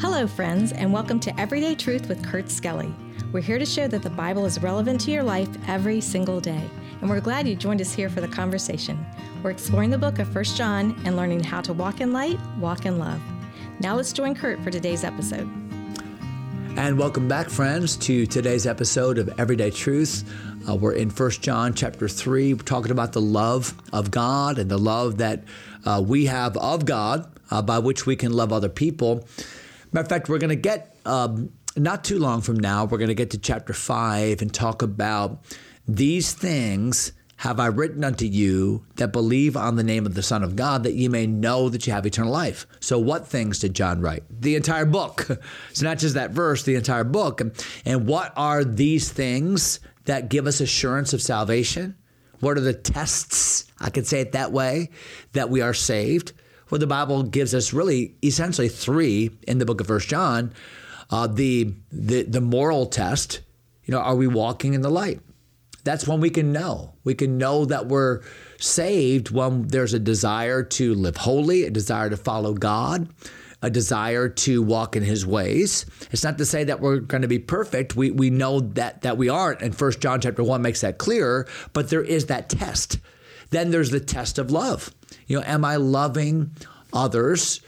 Hello, friends, and welcome to Everyday Truth with Kurt Skelly. We're here to show that the Bible is relevant to your life every single day, and we're glad you joined us here for the conversation. We're exploring the book of 1 John and learning how to walk in light, walk in love. Now let's join Kurt for today's episode. And welcome back, friends, to today's episode of Everyday Truth. We're in 1 John chapter 3. We're talking about the love of God and the love that we have of God by which we can love other people. Matter of fact, we're going to get, not too long from now, we're going to get to chapter 5 and talk about these things have I written unto you that believe on the name of the Son of God, that ye may know that you have eternal life. So what things did John write? The entire book. So not just that verse, the entire book. And what are these things that give us assurance of salvation? What are the tests, I could say it that way, that we are saved? Well, the Bible gives us really essentially three in the book of 1 John. The moral test, are we walking in the light? That's when we can know. We can know that we're saved when there's a desire to live holy, a desire to follow God, a desire to walk in his ways. It's not to say that we're going to be perfect. We know that we aren't, and 1 John chapter 1 makes that clear, but there is that test. Then there's the test of love. Am I loving others?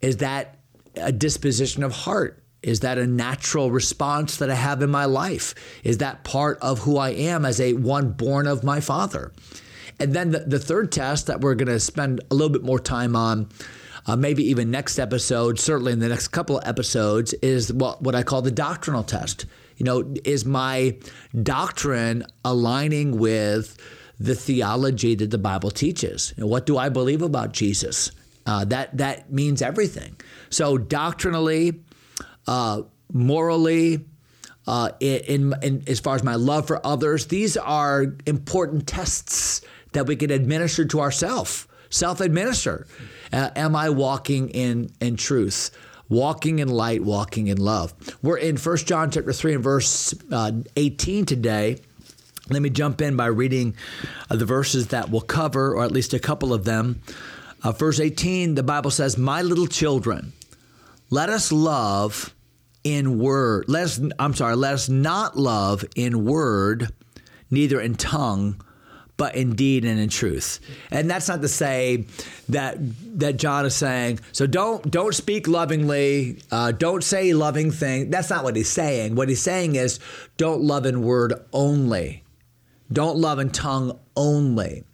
Is that a disposition of heart? Is that a natural response that I have in my life? Is that part of who I am as a one born of my Father? And then the third test that we're going to spend a little bit more time on, maybe even next episode, certainly in the next couple of episodes, is what I call the doctrinal test. Is my doctrine aligning with the theology that the Bible teaches? What do I believe about Jesus? That means everything. So doctrinally, morally, in as far as my love for others, these are important tests that we can administer to ourselves, self-administer. Am I walking in truth, walking in light, walking in love? We're in 1 John chapter 3 and verse 18 today. Let me jump in by reading the verses that we'll cover, or at least a couple of them. Verse 18, the Bible says, "My little children, let us love in word. Let us not love in word, neither in tongue, but in deed and in truth." And that's not to say that John is saying, so don't speak lovingly, don't say loving things. That's not what he's saying. What he's saying is, don't love in word only. Don't love in tongue only,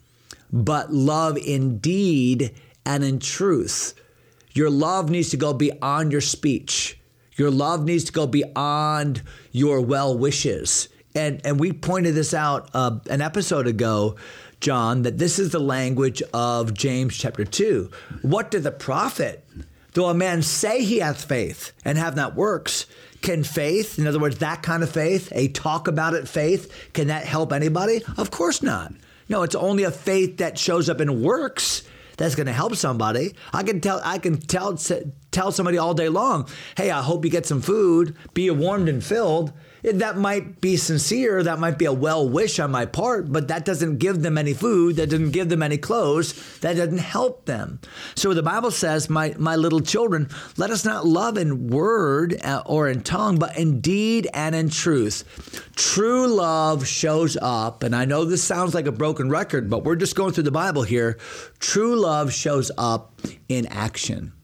but love in deed and in truth. Your love needs to go beyond your speech. Your love needs to go beyond your well wishes. And we pointed this out an episode ago, John, that this is the language of James chapter 2. What doth it profit, though a man say he hath faith and have not works? Can faith, in other words, that kind of faith, a talk about it faith, can that help anybody? Of course not. No, it's only a faith that shows up in works that's going to help somebody. I can tell somebody all day long, hey, I hope you get some food, be warmed and filled. That might be sincere. That might be a well wish on my part, but that doesn't give them any food. That doesn't give them any clothes. That doesn't help them. So the Bible says, my little children, let us not love in word or in tongue, but in deed and in truth. True love shows up, and I know this sounds like a broken record, but we're just going through the Bible here. True love shows up in action.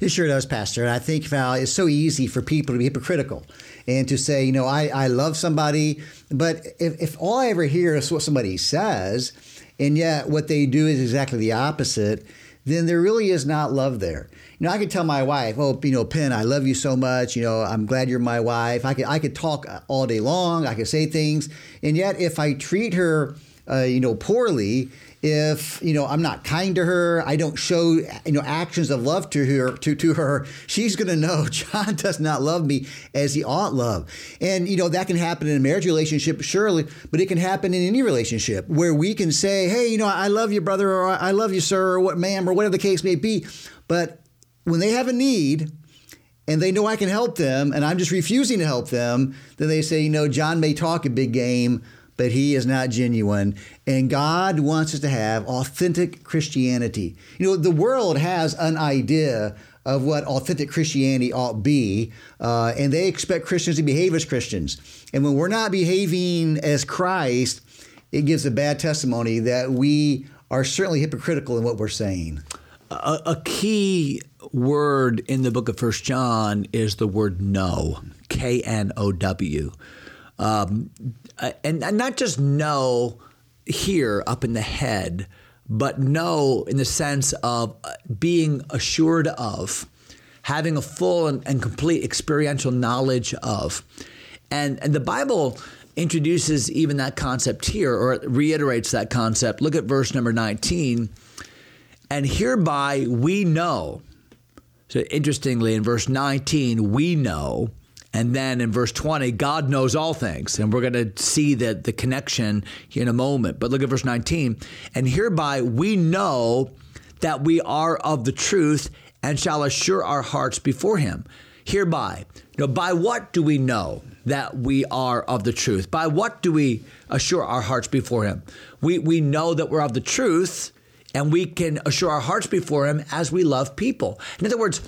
It sure does, Pastor. And I think, Val, it's so easy for people to be hypocritical and to say, I love somebody, but if all I ever hear is what somebody says, and yet what they do is exactly the opposite, then there really is not love there. I could tell my wife, oh, Penn, I love you so much. I'm glad you're my wife. I could talk all day long. I could say things. And yet if I treat her, poorly, if, I'm not kind to her, I don't show, actions of love to her, she's going to know John does not love me as he ought love. And, that can happen in a marriage relationship, surely, but it can happen in any relationship where we can say, hey, I love you, brother, or I love you, sir, or what, ma'am, or whatever the case may be. But when they have a need and they know I can help them and I'm just refusing to help them, then they say, John may talk a big game, but he is not genuine. And God wants us to have authentic Christianity. The world has an idea of what authentic Christianity ought be, and they expect Christians to behave as Christians. And when we're not behaving as Christ, it gives a bad testimony that we are certainly hypocritical in what we're saying. A key word in the book of 1 John is the word know, K-N-O-W. And not just know here up in the head, but know in the sense of being assured of, having a full and complete experiential knowledge of. And the Bible introduces even that concept here, or it reiterates that concept. Look at verse number 19. And hereby we know. So interestingly, in verse 19, we know. And then in verse 20, God knows all things. And we're going to see the connection in a moment. But look at verse 19. And hereby we know that we are of the truth and shall assure our hearts before him. Hereby. Now, by what do we know that we are of the truth? By what do we assure our hearts before him? We know that we're of the truth, and we can assure our hearts before him as we love people. In other words,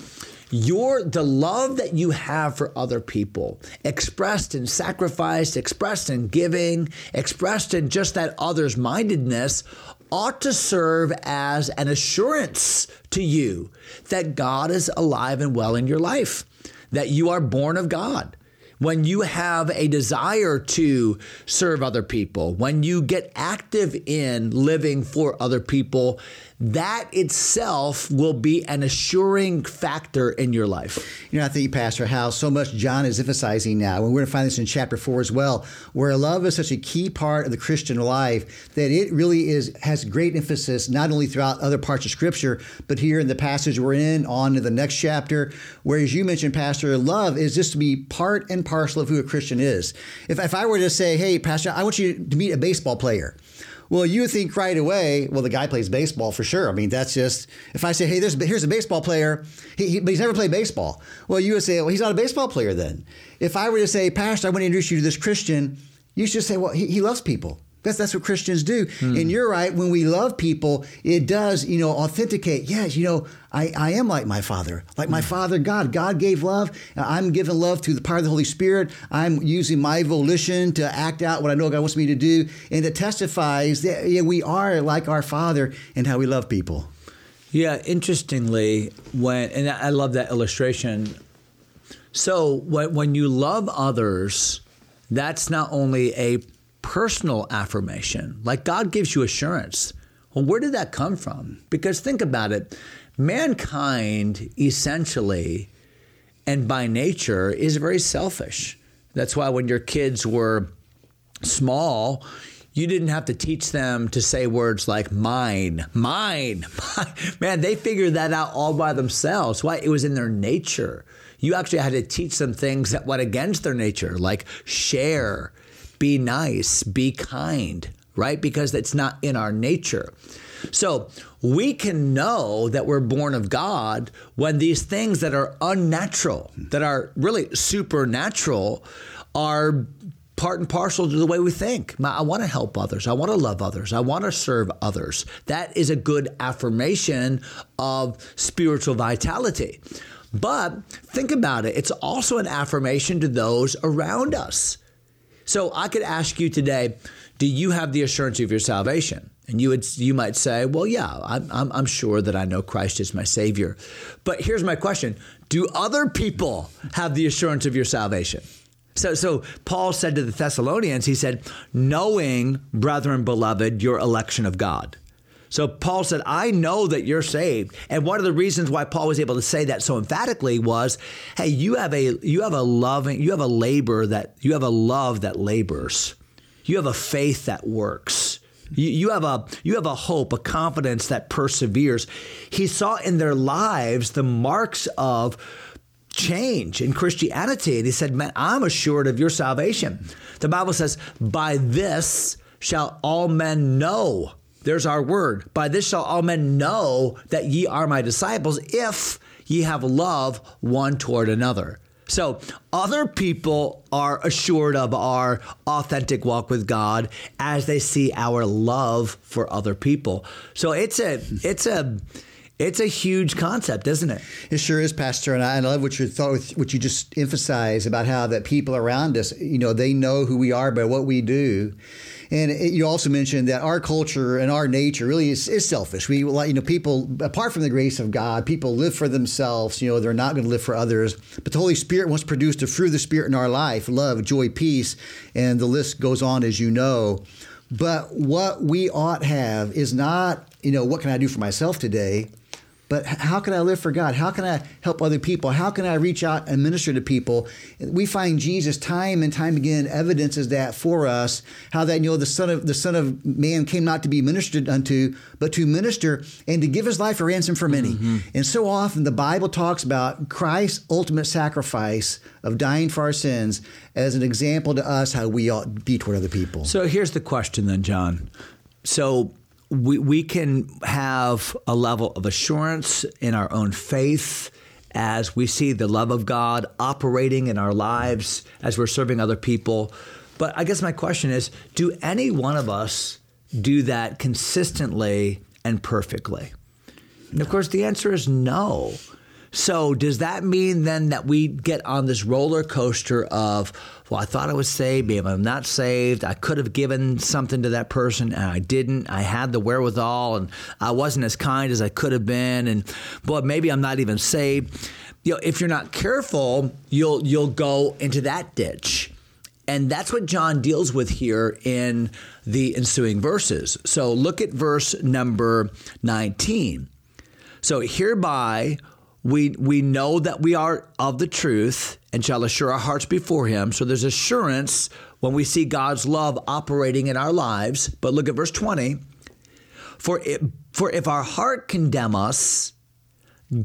the love that you have for other people, expressed in sacrifice, expressed in giving, expressed in just that others mindedness, ought to serve as an assurance to you that God is alive and well in your life, that you are born of God. When you have a desire to serve other people, when you get active in living for other people, that itself will be an assuring factor in your life. You know, I think, Pastor, how so much John is emphasizing now, and we're going to find this in chapter 4 as well, where love is such a key part of the Christian life that it really has great emphasis not only throughout other parts of Scripture, but here in the passage we're in, on to the next chapter, where, as you mentioned, Pastor, love is just to be part and parcel of who a Christian is. If I were to say, hey, Pastor, I want you to meet a baseball player. Well, you think right away, well, the guy plays baseball for sure. I mean, that's just, if I say, hey, here's a baseball player, but he's never played baseball. Well, you would say, well, he's not a baseball player then. If I were to say, Pastor, I want to introduce you to this Christian, you should say, well, he loves people. That's what Christians do. Mm. And you're right, when we love people, it does, authenticate. Yes, I am like my Father, God. God gave love. I'm given love through the power of the Holy Spirit. I'm using my volition to act out what I know God wants me to do. And it testifies that we are like our Father and how we love people. Yeah, interestingly, and I love that illustration. So when you love others, that's not only a personal affirmation, like God gives you assurance. Well, where did that come from? Because think about it. Mankind essentially and by nature is very selfish. That's why when your kids were small, you didn't have to teach them to say words like mine. Man, they figured that out all by themselves. Why? It was in their nature. You actually had to teach them things that went against their nature, like share, be nice, be kind, right? Because that's not in our nature. So we can know that we're born of God when these things that are unnatural, that are really supernatural, are part and parcel to the way we think. I want to help others. I want to love others. I want to serve others. That is a good affirmation of spiritual vitality. But think about it. It's also an affirmation to those around us. So I could ask you today, do you have the assurance of your salvation? And you might say, well, yeah, I'm sure that I know Christ is my Savior. But here's my question. Do other people have the assurance of your salvation? So Paul said to the Thessalonians, he said, knowing, brethren, beloved, your election of God. So Paul said, I know that you're saved. And one of the reasons why Paul was able to say that so emphatically was, hey, you have a love that labors. You have a faith that works. You have a hope, a confidence that perseveres. He saw in their lives the marks of change in Christianity. And he said, man, I'm assured of your salvation. The Bible says, by this shall all men know. There's our word. By this shall all men know that ye are my disciples, if ye have love one toward another. So other people are assured of our authentic walk with God as they see our love for other people. So it's a It's a huge concept, isn't it? It sure is, Pastor. And I love what you thought, what you just emphasized about how that people around us, you know, they know who we are by what we do. And you also mentioned that our culture and our nature really is selfish. We, you know, people, apart from the grace of God, people live for themselves. You know, they're not going to live for others. But the Holy Spirit wants to produce the fruit of the Spirit in our life: love, joy, peace, and the list goes on, as you know. But what we ought have is not, you know, what can I do for myself today? But how can I live for God? How can I help other people? How can I reach out and minister to people? We find Jesus time and time again evidences that for us, how that, you know, the Son of Man came not to be ministered unto, but to minister and to give his life a ransom for many. Mm-hmm. And so often the Bible talks about Christ's ultimate sacrifice of dying for our sins as an example to us how we ought to be toward other people. So here's the question then, John. So we can have a level of assurance in our own faith as we see the love of God operating in our lives as we're serving other people. But I guess my question is, do any one of us do that consistently and perfectly? And of course, the answer is no. So does that mean then that we get on this roller coaster of, well, I thought I was saved, maybe I'm not saved. I could have given something to that person and I didn't. I had the wherewithal and I wasn't as kind as I could have been. And boy, maybe I'm not even saved. You know, if you're not careful, you'll go into that ditch. And that's what John deals with here in the ensuing verses. So look at verse number 19. So hereby we know that we are of the truth and shall assure our hearts before him. So there's assurance when we see God's love operating in our lives. But look at verse 20. For if our heart condemn us,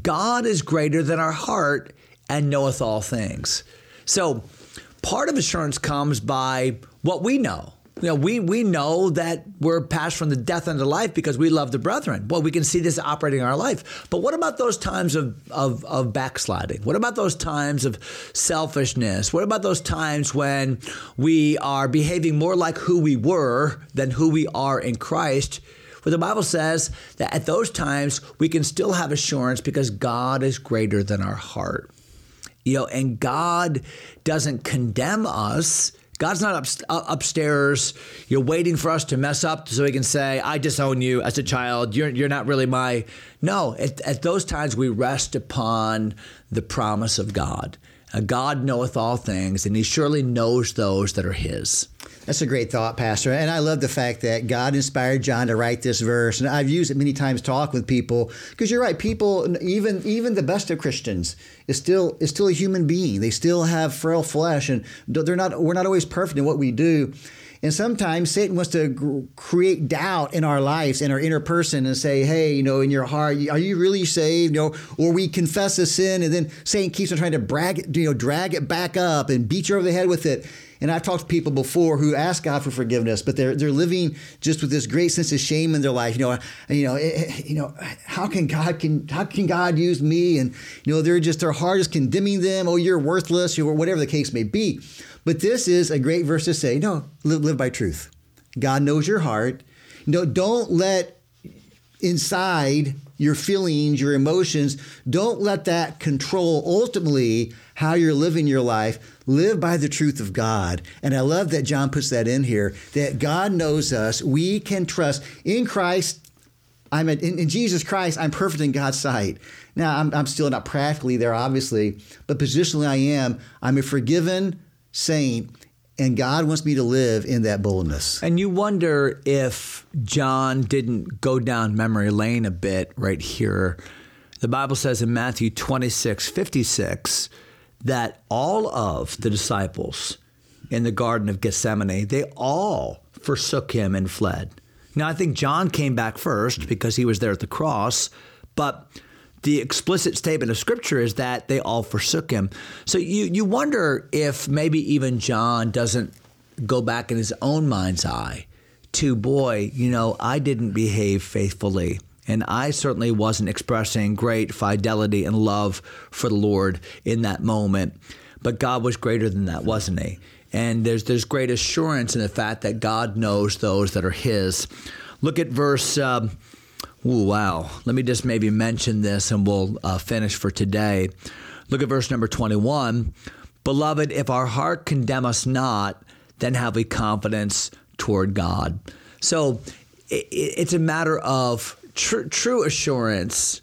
God is greater than our heart and knoweth all things. So part of assurance comes by what we know. You know, we know that we're passed from the death unto life because we love the brethren. Well, we can see this operating in our life. But what about those times of backsliding? What about those times of selfishness? What about those times when we are behaving more like who we were than who we are in Christ? Well, the Bible says that at those times we can still have assurance because God is greater than our heart. You know, and God doesn't condemn us. God's not upstairs, you're waiting for us to mess up so he can say, I disown you as a child. You're not really my... No, at those times we rest upon the promise of God. God knoweth all things, and he surely knows those that are his. That's a great thought, Pastor. And I love the fact that God inspired John to write this verse. And I've used it many times talk with people, because you're right. People, even the best of Christians, is still a human being. They still have frail flesh, and we're not always perfect in what we do. And sometimes Satan wants to create doubt in our lives, in our inner person, and say, hey, you know, in your heart, are you really saved? You know, or we confess a sin, and then Satan keeps on trying to drag it back up and beat you over the head with it. And I've talked to people before who ask God for forgiveness, but they're living just with this great sense of shame in their life. How can God use me? And you know, their heart is condemning them. Oh, you're worthless, or whatever the case may be. But this is a great verse to say, no, live by truth. God knows your heart. No, don't let inside your feelings, your emotions, don't let that control ultimately how you're living your life. Live by the truth of God. And I love that John puts that in here, that God knows us. We can trust in Christ. In Jesus Christ, I'm perfect in God's sight. Now, I'm still not practically there, obviously, but positionally I am. I'm a forgiven saint, and God wants me to live in that boldness. And you wonder if John didn't go down memory lane a bit right here. The Bible says in Matthew 26:56 that all of the disciples in the Garden of Gethsemane, they all forsook him and fled. Now, I think John came back first because he was there at the cross, but the explicit statement of Scripture is that they all forsook him. So you wonder if maybe even John doesn't go back in his own mind's eye to, boy, you know, I didn't behave faithfully, and I certainly wasn't expressing great fidelity and love for the Lord in that moment. But God was greater than that, wasn't he? And there's great assurance in the fact that God knows those that are his. Look at verse Wow. Let me just maybe mention this and we'll finish for today. Look at verse number 21. Beloved, if our heart condemn us not, then have we confidence toward God. So it's a matter of true assurance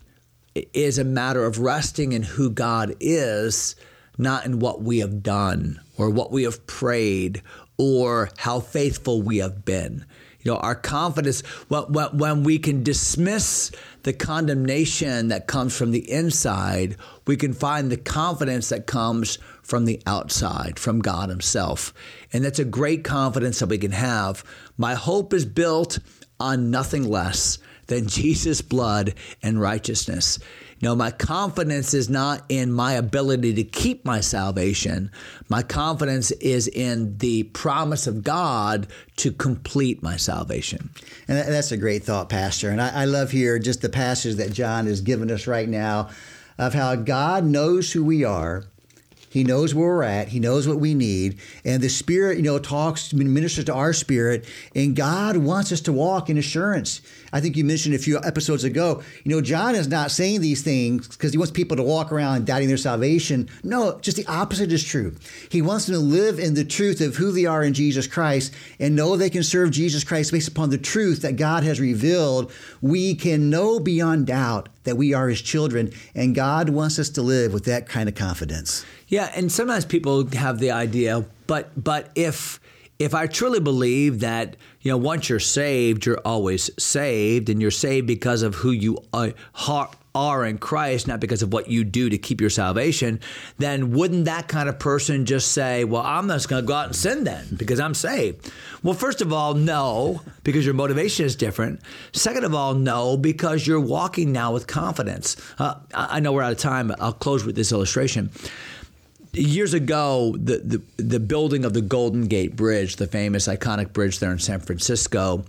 is a matter of resting in who God is, not in what we have done or what we have prayed or how faithful we have been. You know, our confidence, when we can dismiss the condemnation that comes from the inside, we can find the confidence that comes from the outside, from God himself. And that's a great confidence that we can have. My hope is built on nothing less than Jesus' blood and righteousness. You know, my confidence is not in my ability to keep my salvation. My confidence is in the promise of God to complete my salvation. And that's a great thought, Pastor. And I love here just the passage that John has given us right now of how God knows who we are. He knows where we're at. He knows what we need. And the Spirit, you know, talks, ministers to our spirit. And God wants us to walk in assurance. I think you mentioned a few episodes ago, you know, John is not saying these things because he wants people to walk around doubting their salvation. No, just the opposite is true. He wants them to live in the truth of who they are in Jesus Christ and know they can serve Jesus Christ based upon the truth that God has revealed. We can know beyond doubt that we are his children, and God wants us to live with that kind of confidence. Yeah, and sometimes people have the idea, but if I truly believe that, you know, once you're saved, you're always saved, and you're saved because of who you are in Christ, not because of what you do to keep your salvation, then wouldn't that kind of person just say, well, I'm just going to go out and sin then because I'm saved? Well, first of all, no, because your motivation is different. Second of all, no, because you're walking now with confidence. I know we're out of time. I'll close with this illustration. Years ago, the building of the Golden Gate Bridge, the famous iconic bridge there in San Francisco,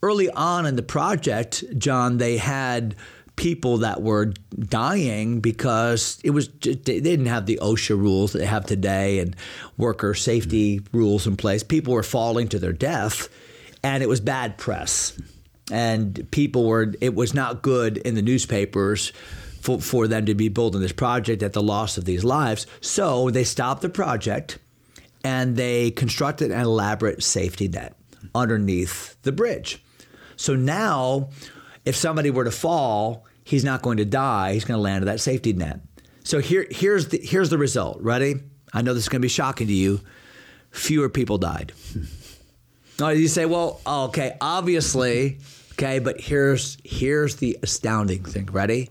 early on in the project, John, they had people that were dying because it was just, they didn't have the OSHA rules that they have today and worker safety rules in place. People were falling to their death, and it was bad press, and it was not good in the newspapers for them to be building this project at the loss of these lives. So they stopped the project and they constructed an elaborate safety net underneath the bridge. So now if somebody were to fall, he's not going to die. He's going to land in that safety net. So here's the result. Ready? I know this is going to be shocking to you. Fewer people died. Now you say, well, okay, obviously, okay, but here's the astounding thing. Ready?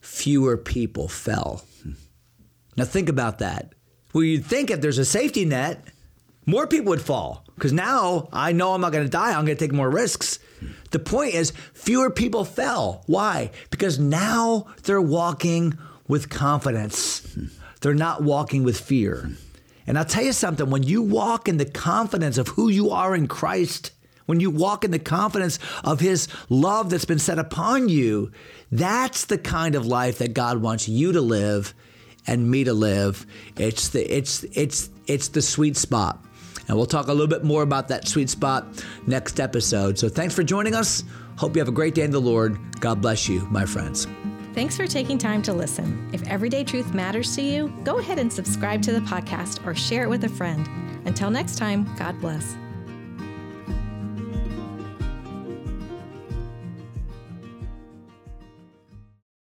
Fewer people fell. Now think about that. Well, you'd think if there's a safety net, more people would fall because now I know I'm not going to die. I'm going to take more risks. The point is fewer people fell. Why? Because now they're walking with confidence. They're not walking with fear. And I'll tell you something. When you walk in the confidence of who you are in Christ, when you walk in the confidence of his love that's been set upon you, that's the kind of life that God wants you to live and me to live. It's the sweet spot. And we'll talk a little bit more about that sweet spot next episode. So thanks for joining us. Hope you have a great day in the Lord. God bless you, my friends. Thanks for taking time to listen. If Everyday Truth matters to you, go ahead and subscribe to the podcast or share it with a friend. Until next time, God bless.